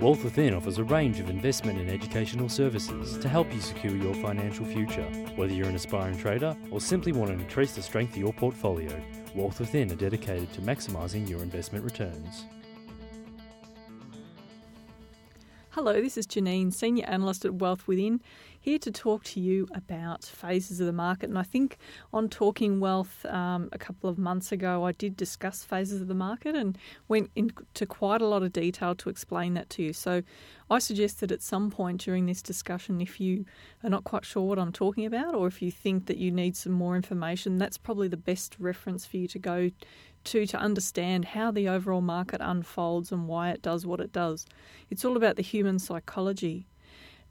Wealth Within offers a range of investment and educational services to help you secure your financial future. Whether you're an aspiring trader or simply want to increase the strength of your portfolio, Wealth Within are dedicated to maximising your investment returns. Hello, this is Janine, Senior Analyst at Wealth Within, here to talk to you about phases of the market. And I think on Talking Wealth a couple of months ago, I did discuss phases of the market and went into quite a lot of detail to explain that to you. So I suggest that at some point during this discussion, if you are not quite sure what I'm talking about, or if you think that you need some more information, that's probably the best reference for you to go to understand how the overall market unfolds and why it does what it does. It's all about the human psychology.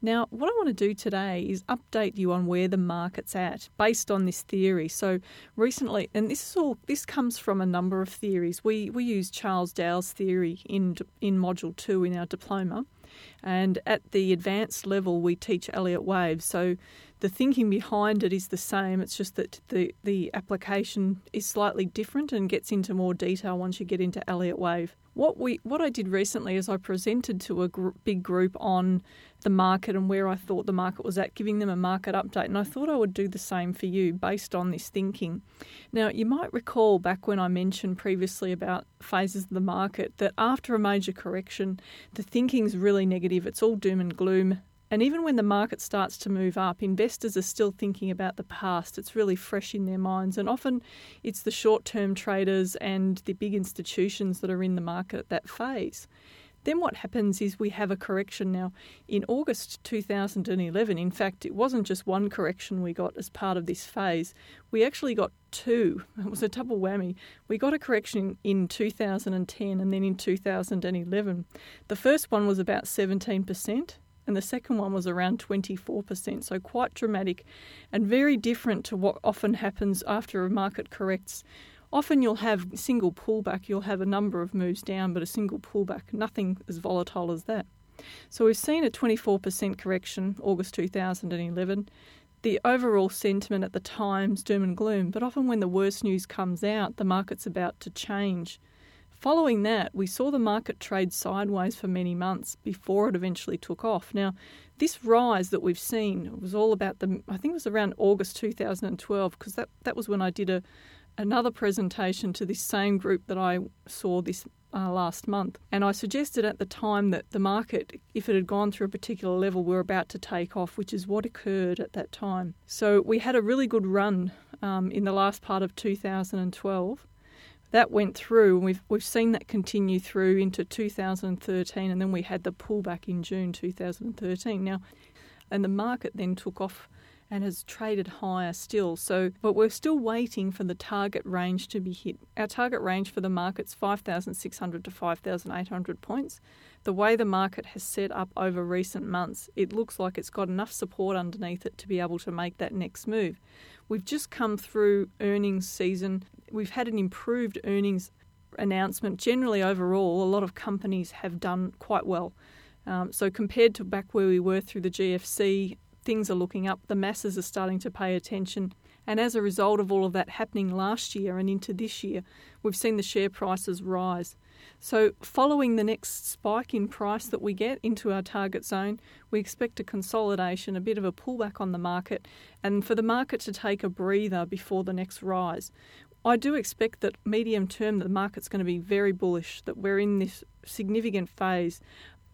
Now, what I want to do today is update you on where the market's at based on this theory. So recently, and this comes from a number of theories. We use Charles Dow's theory in Module 2 in our diploma. And at the advanced level, we teach Elliott Wave. So the thinking behind it is the same. It's just that the application is slightly different and gets into more detail once you get into Elliott Wave. What I did recently is I presented to a big group on the market and where I thought the market was at, giving them a market update. And I thought I would do the same for you based on this thinking. Now, you might recall back when I mentioned previously about phases of the market that after a major correction, the thinking's really negative. It's all doom and gloom. And even when the market starts to move up, investors are still thinking about the past. It's really fresh in their minds. And often it's the short-term traders and the big institutions that are in the market at that phase. Then what happens is we have a correction now. In August 2011, in fact, it wasn't just one correction we got as part of this phase. We actually got two. It was a double whammy. We got a correction in 2010 and then in 2011. The first one was about 17%. And the second one was around 24%, so quite dramatic and very different to what often happens after a market corrects. Often you'll have a single pullback, you'll have a number of moves down, but a single pullback, nothing as volatile as that. So we've seen a 24% correction, August 2011. The overall sentiment at the time's doom and gloom, but often when the worst news comes out, the market's about to change. Following that, we saw the market trade sideways for many months before it eventually took off. Now, this rise that we've seen was all about I think it was around August 2012, because that was when I did another presentation to this same group that I saw this last month. And I suggested at the time that the market, if it had gone through a particular level, were about to take off, which is what occurred at that time. So we had a really good run in the last part of 2012. That went through, and we've seen that continue through into 2013, and then we had the pullback in June 2013. Now, and the market then took off and has traded higher still. So, but we're still waiting for the target range to be hit. Our target range for the market's 5,600 to 5,800 points. The way the market has set up over recent months, it looks like it's got enough support underneath it to be able to make that next move. We've just come through earnings season. We've had an improved earnings announcement. Generally, overall, a lot of companies have done quite well. So compared to back where we were through the GFC, things are looking up. The masses are starting to pay attention. And as a result of all of that happening last year and into this year, we've seen the share prices rise. So following the next spike in price that we get into our target zone, we expect a consolidation, a bit of a pullback on the market, and for the market to take a breather before the next rise. I do expect that medium term the market's going to be very bullish, that we're in this significant phase.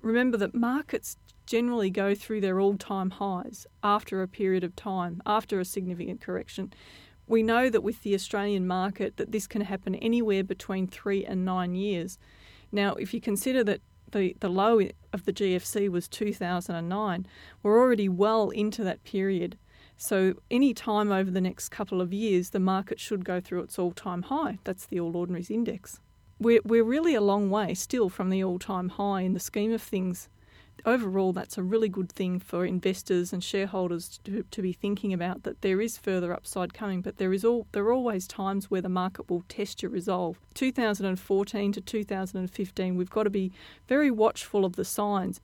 Remember that markets generally go through their all-time highs after a period of time, after a significant correction. We know that with the Australian market that this can happen anywhere between 3 and 9 years. Now, if you consider that the low of the GFC was 2009, we're already well into that period. So any time over the next couple of years, the market should go through its all-time high. That's the All Ordinaries Index. We're really a long way still from the all-time high in the scheme of things. Overall, that's a really good thing for investors and shareholders to be thinking about, that there is further upside coming, but there are always times where the market will test your resolve. 2014 to 2015, we've got to be very watchful of the signs.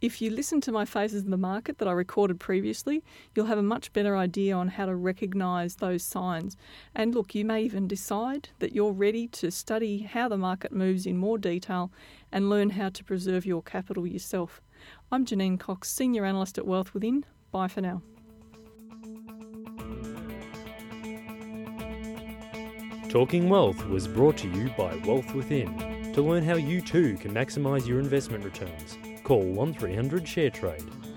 If you listen to my Faces in the Market that I recorded previously, you'll have a much better idea on how to recognise those signs. And look, you may even decide that you're ready to study how the market moves in more detail and learn how to preserve your capital yourself. I'm Janine Cox, Senior Analyst at Wealth Within. Bye for now. Talking Wealth was brought to you by Wealth Within. To learn how you too can maximise your investment returns, call 1300 ShareTrade.